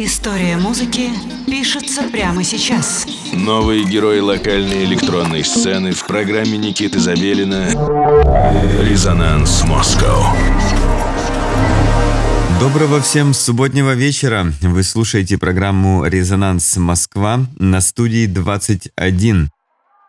История музыки пишется прямо сейчас. Новые герои локальной электронной сцены в программе Никиты Забелина «Резонанс Москва». Доброго всем субботнего вечера. Вы слушаете программу «Резонанс Москва» на студии 21.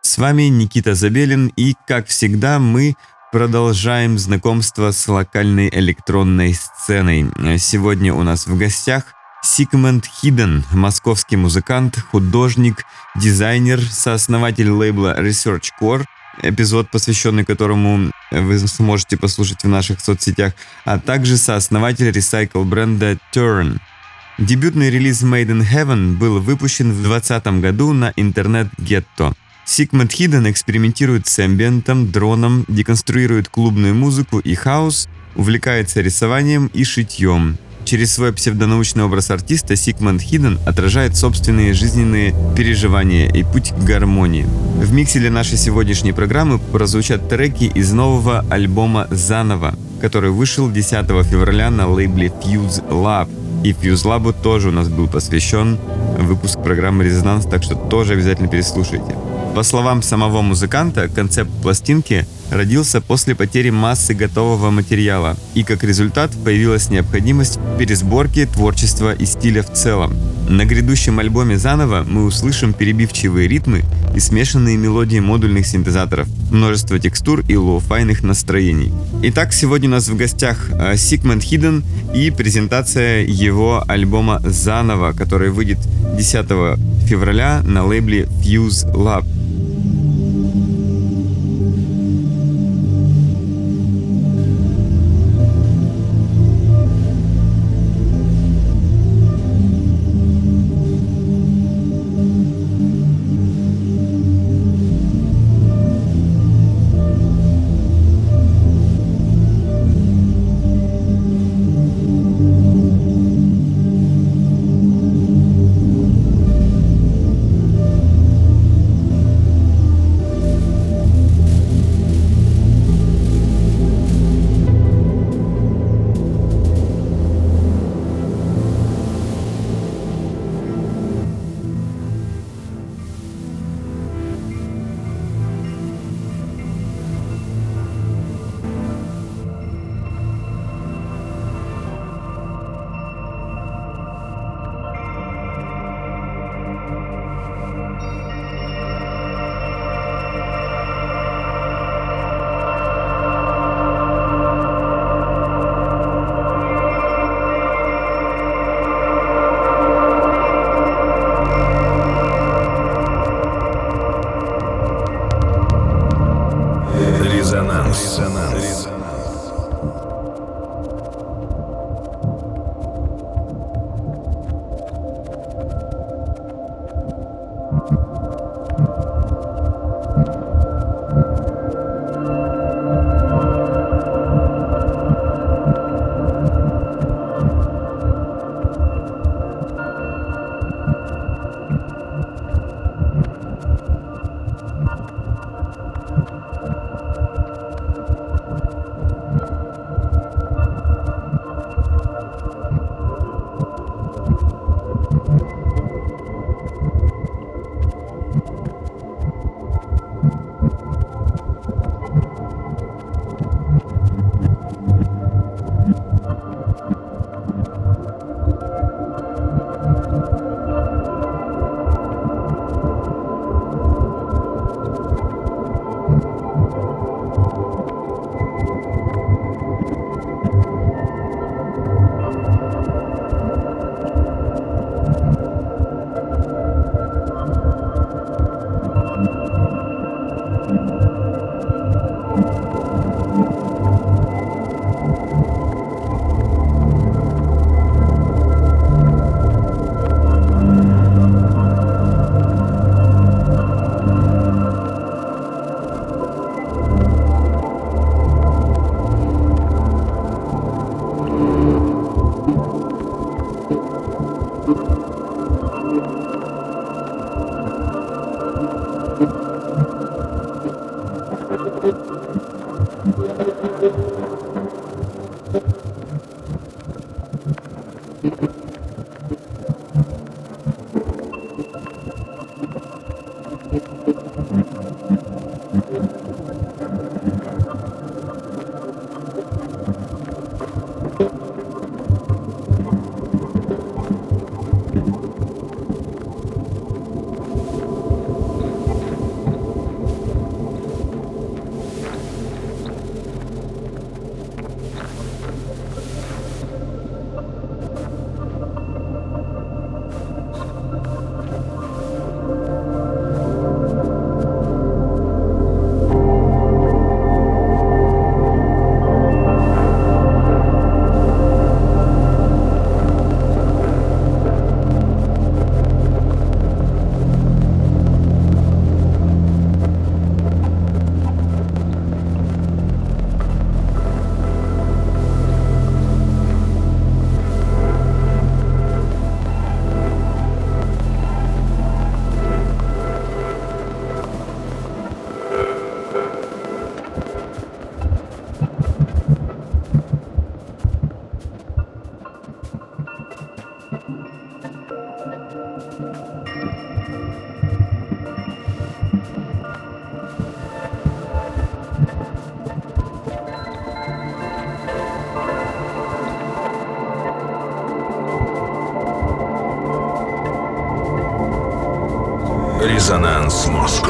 С вами Никита Забелин, и, как всегда, мы продолжаем знакомство с локальной электронной сценой. Сегодня у нас в гостях Segment Hidden, московский музыкант, художник, дизайнер, сооснователь лейбла Research Core, эпизод, посвященный которому вы сможете послушать в наших соцсетях, а также сооснователь ресайкл бренда Turn. Дебютный релиз Made in Heaven был выпущен в 2020 году на интернет-гетто. Segment Hidden экспериментирует с эмбиентом, дроном, деконструирует клубную музыку и хаос, увлекается рисованием и шитьем. Через свой псевдонаучный образ артиста Segment Hidden отражает собственные жизненные переживания и путь к гармонии. В микселе нашей сегодняшней программы прозвучат треки из нового альбома «Заново», который вышел 10 февраля на лейбле Fuse Lab. И Fuse Lab'у тоже у нас был посвящен выпуск программы «Резонанс», так что тоже обязательно переслушайте. По словам самого музыканта, концепт пластинки родился после потери массы готового материала, и как результат появилась необходимость в пересборке творчества и стиля в целом. На грядущем альбоме «Заново» мы услышим перебивчивые ритмы и смешанные мелодии модульных синтезаторов, множество текстур и лоу-файных настроений. Итак, сегодня у нас в гостях Segment Hidden и презентация его альбома «Заново», который выйдет 10 февраля на лейбле Fuse Lab. Резонанс Москва.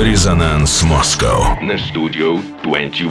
Резонанс Москва на Studio 21.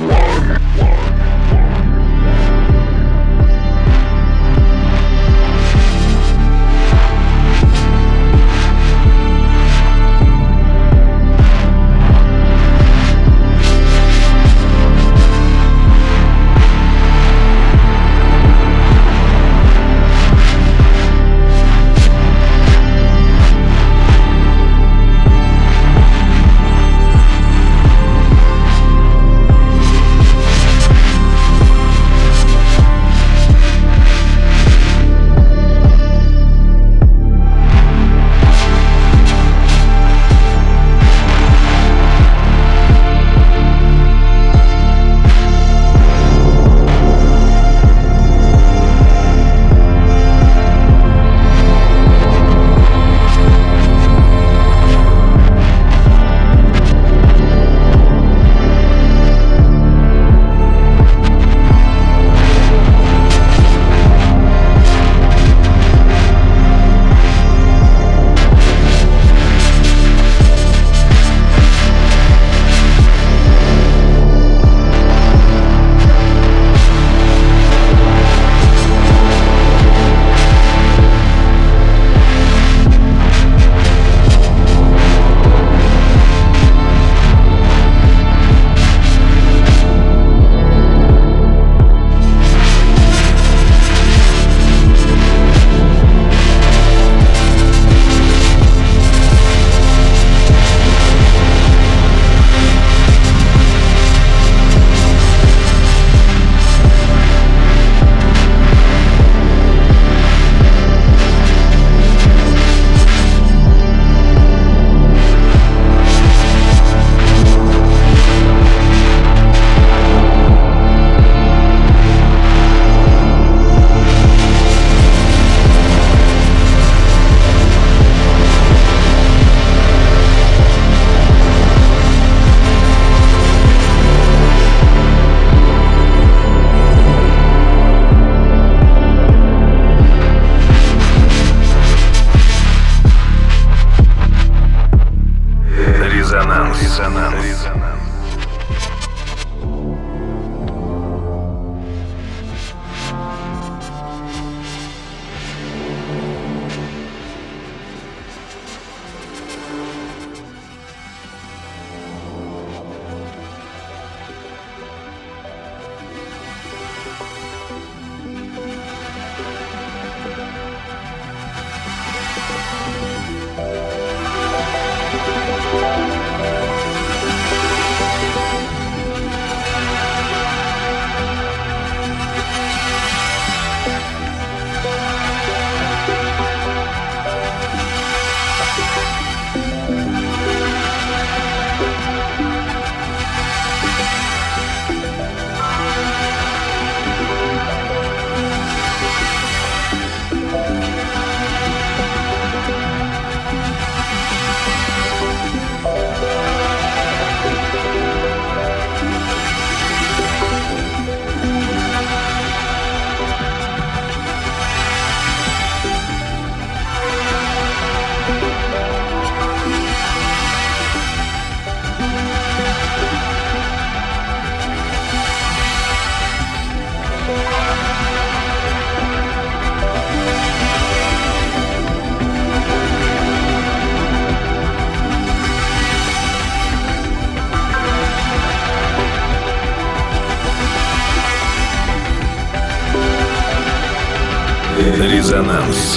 Резонанс.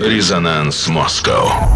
Резонанс Москва.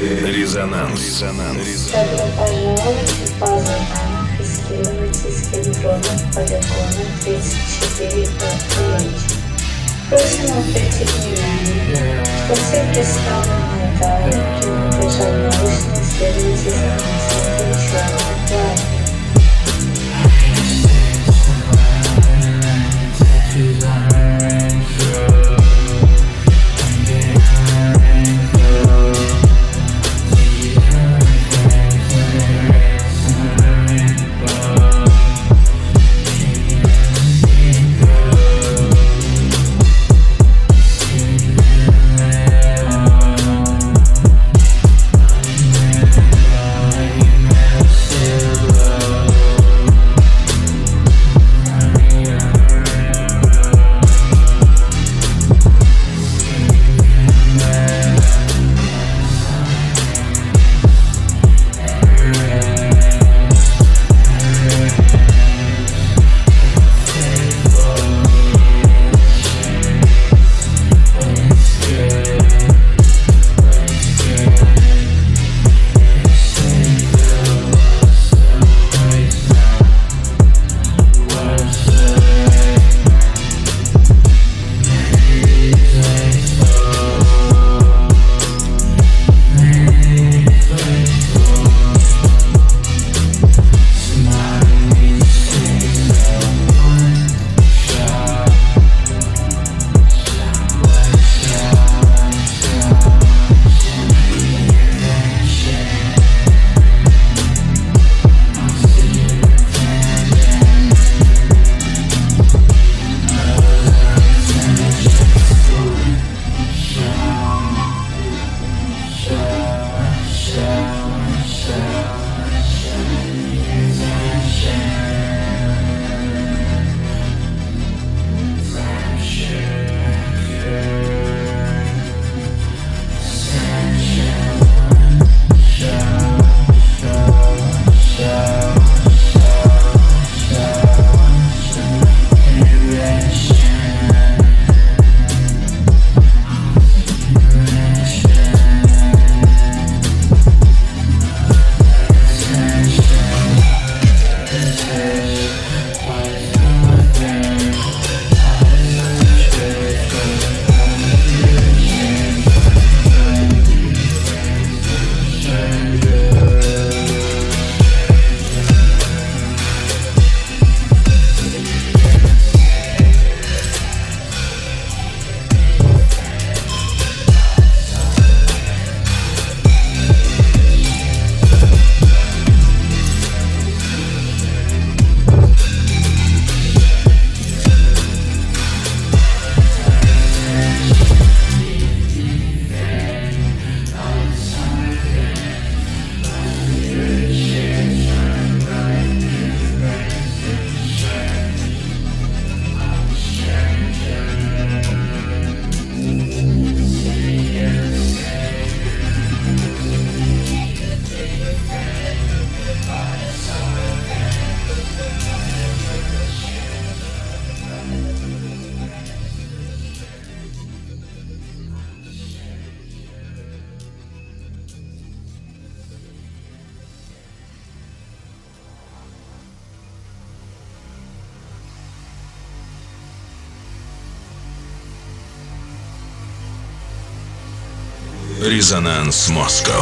Резонанс. Добро пожаловать в базу данных исследовательских электронных полигонов 34 Антоновича. Просим обратить внимание, что все представленные данные принадлежат научно-исследовательскому центру ученого плана. Резонанс Москва.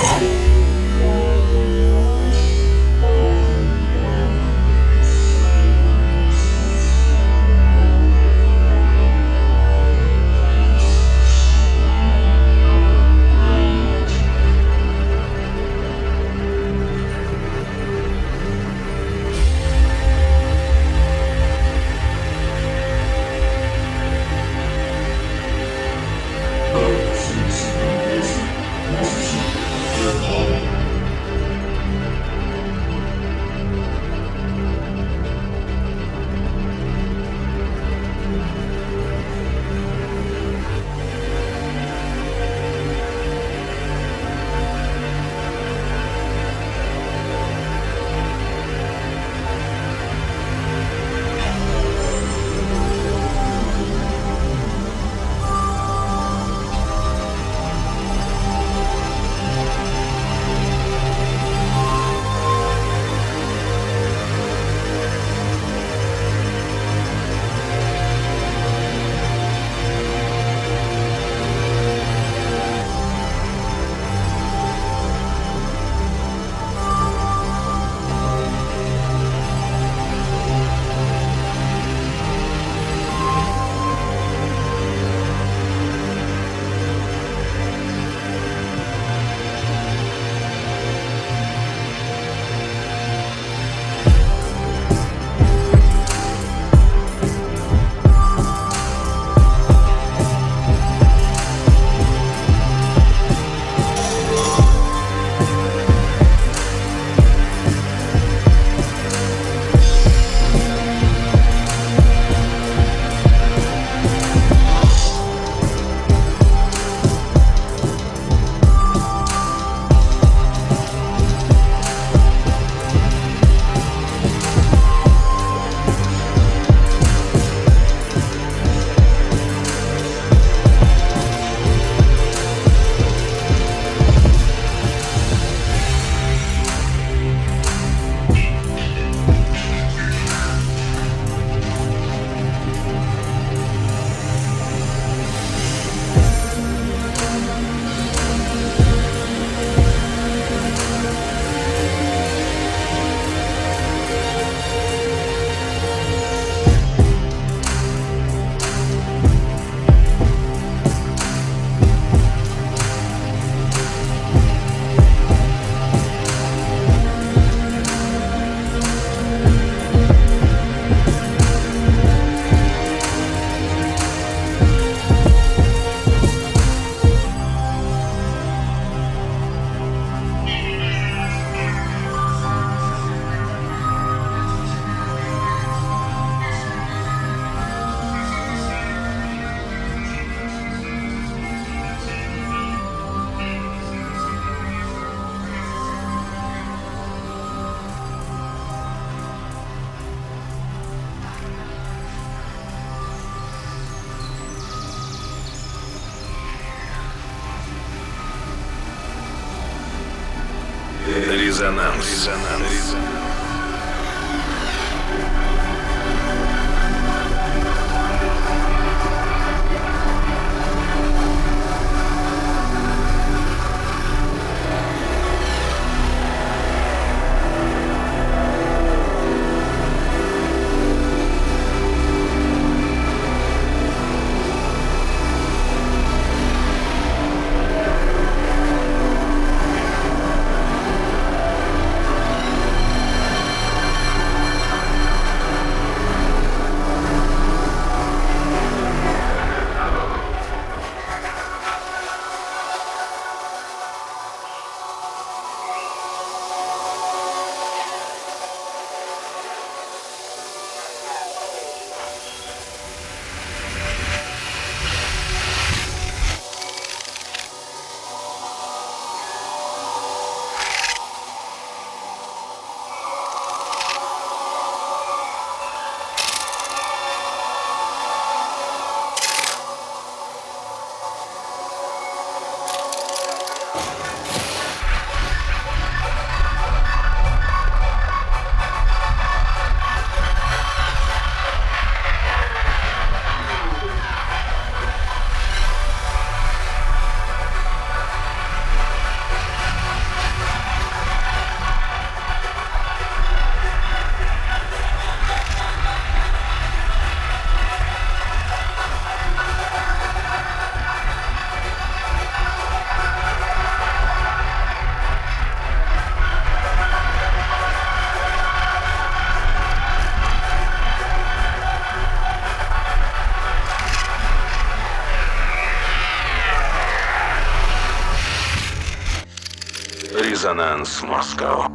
Резонанс. Резонанс Москва.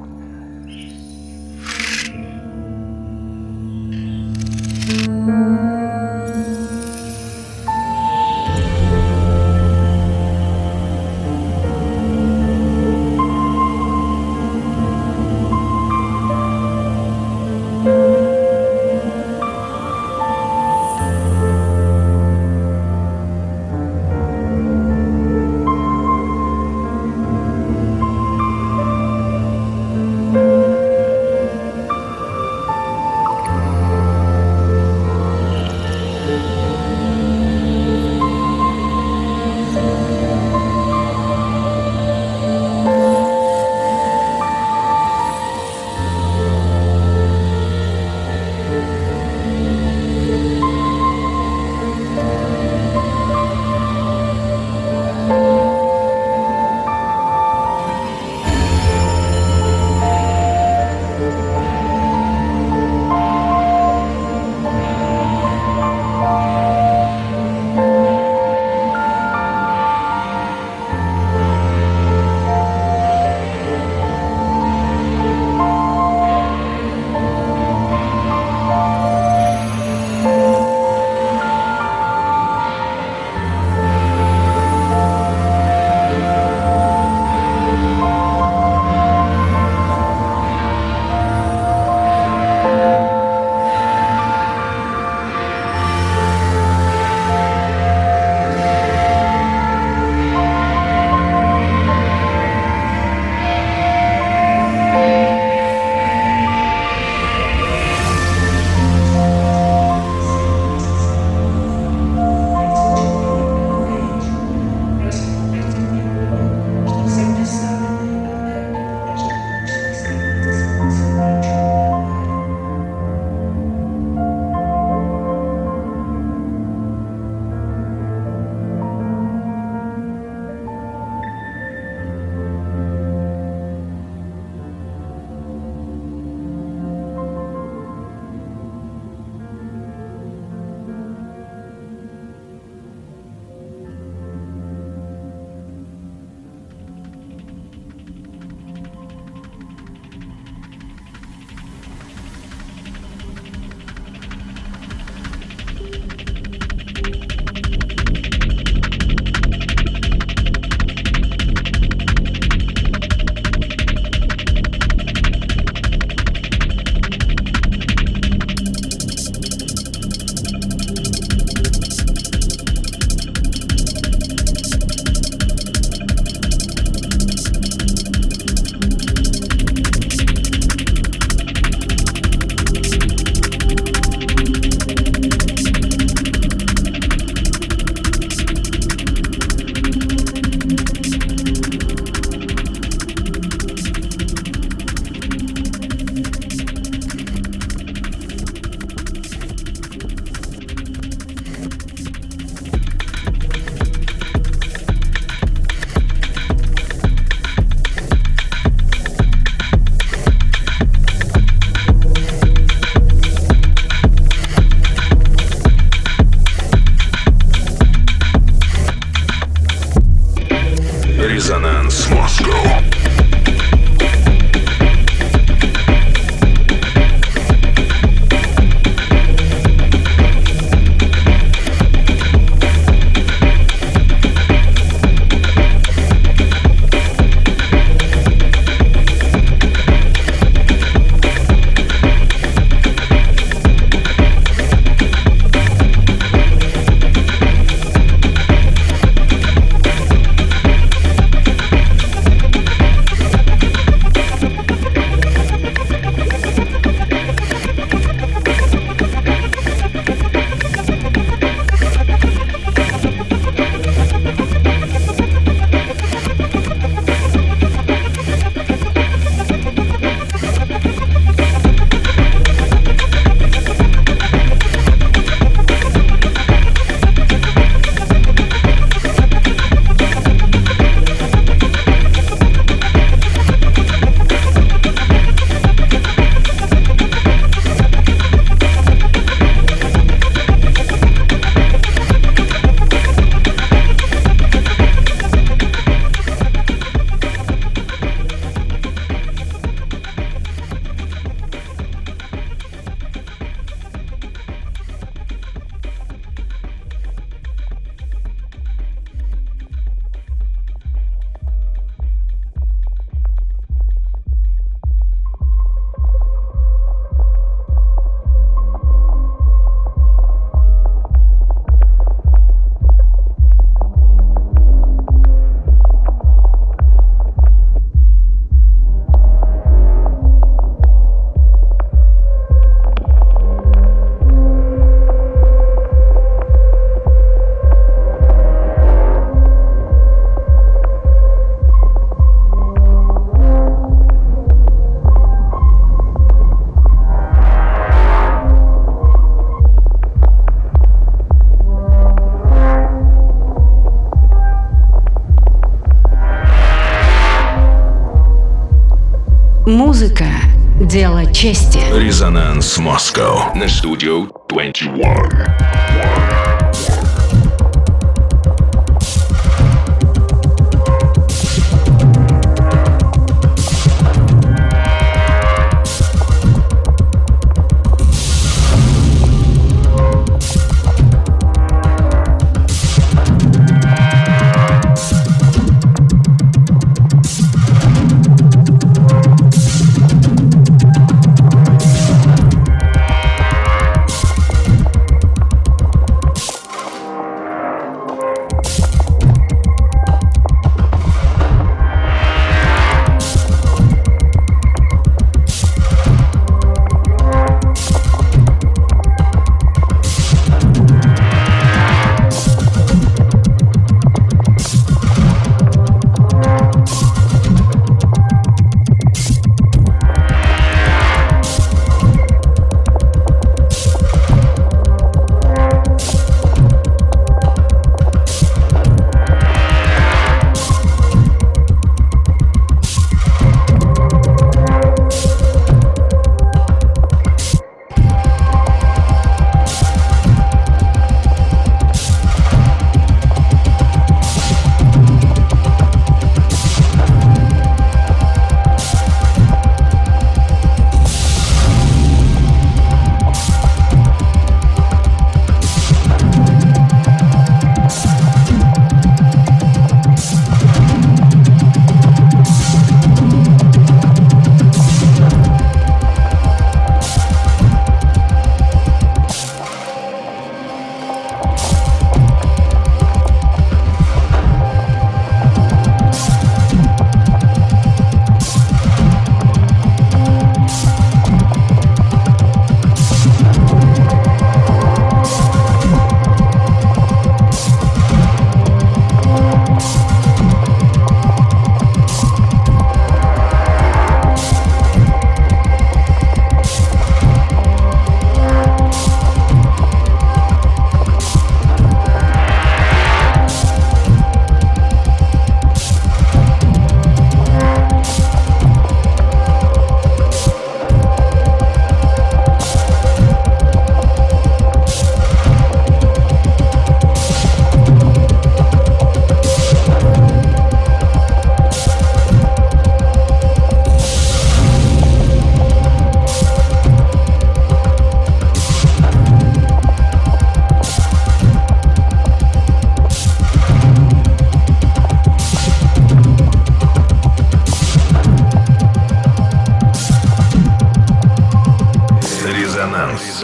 Музыка – дело чести. Резонанс Москва на студию 21.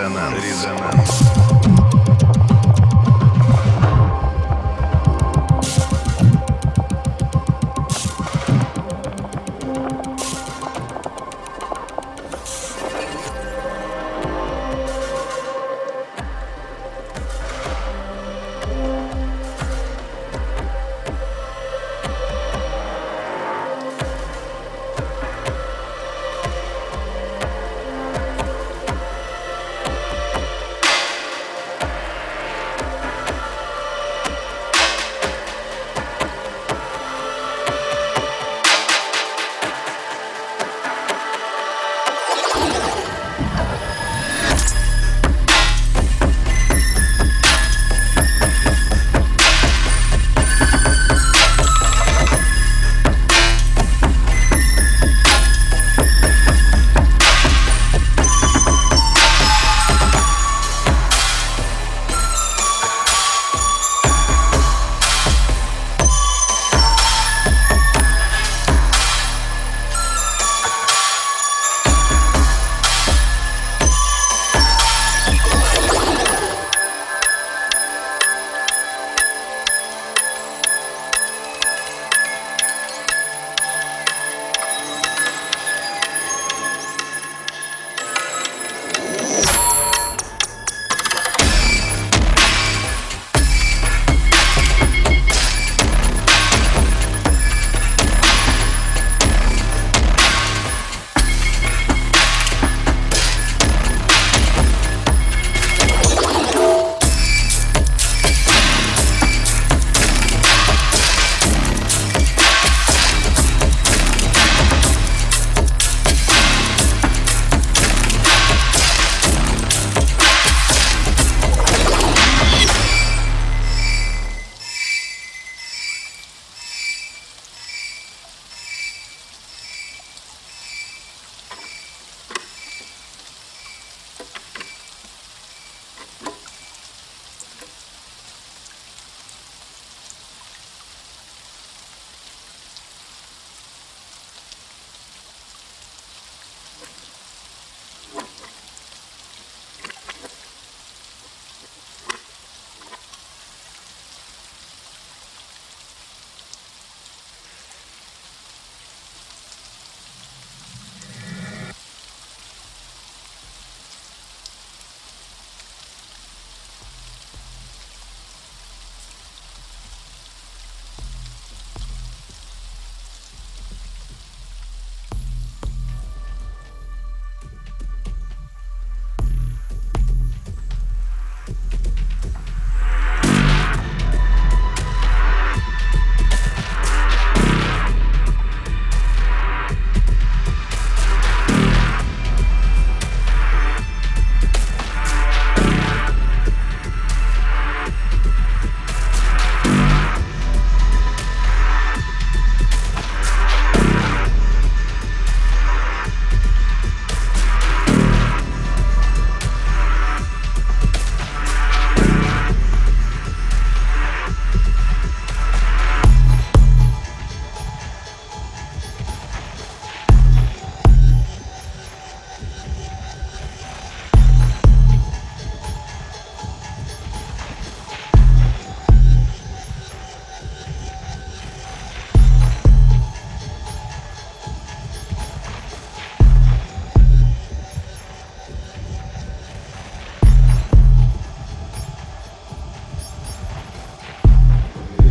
Резонанс.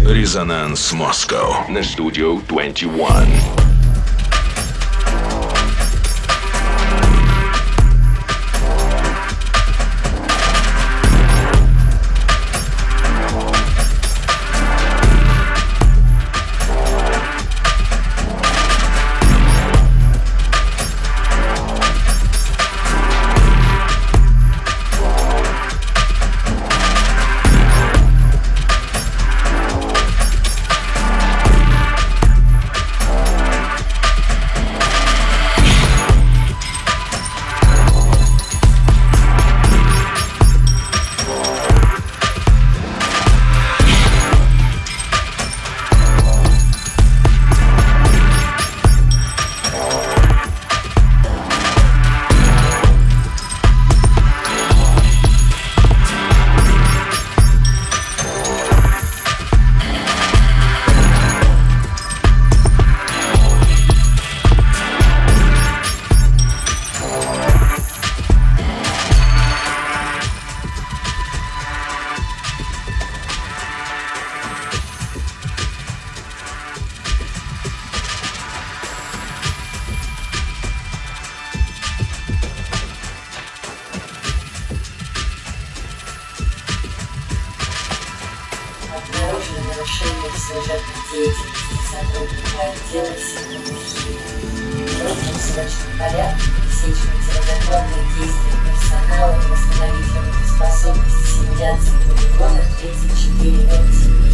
Резонанс Москва на Studio 21. сюжетных деятельностей сотрудника отдела «Segment Hidden». В русском срочном порядке пресечь противозаконные действия персонала и восстановить работоспособность ассимиляции полигонов 34.0.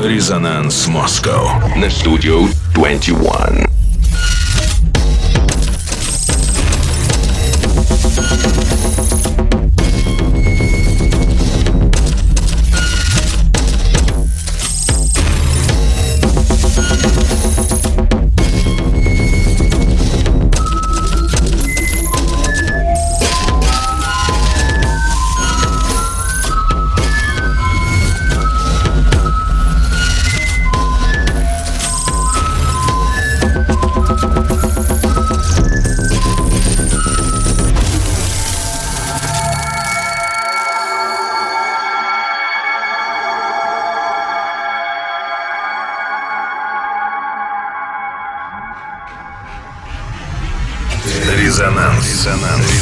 Резонанс Москва на Studio 21. Резонанс.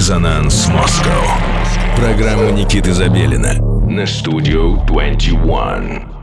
Резонанс Москва. Программа Никиты Забелина на Studio 21.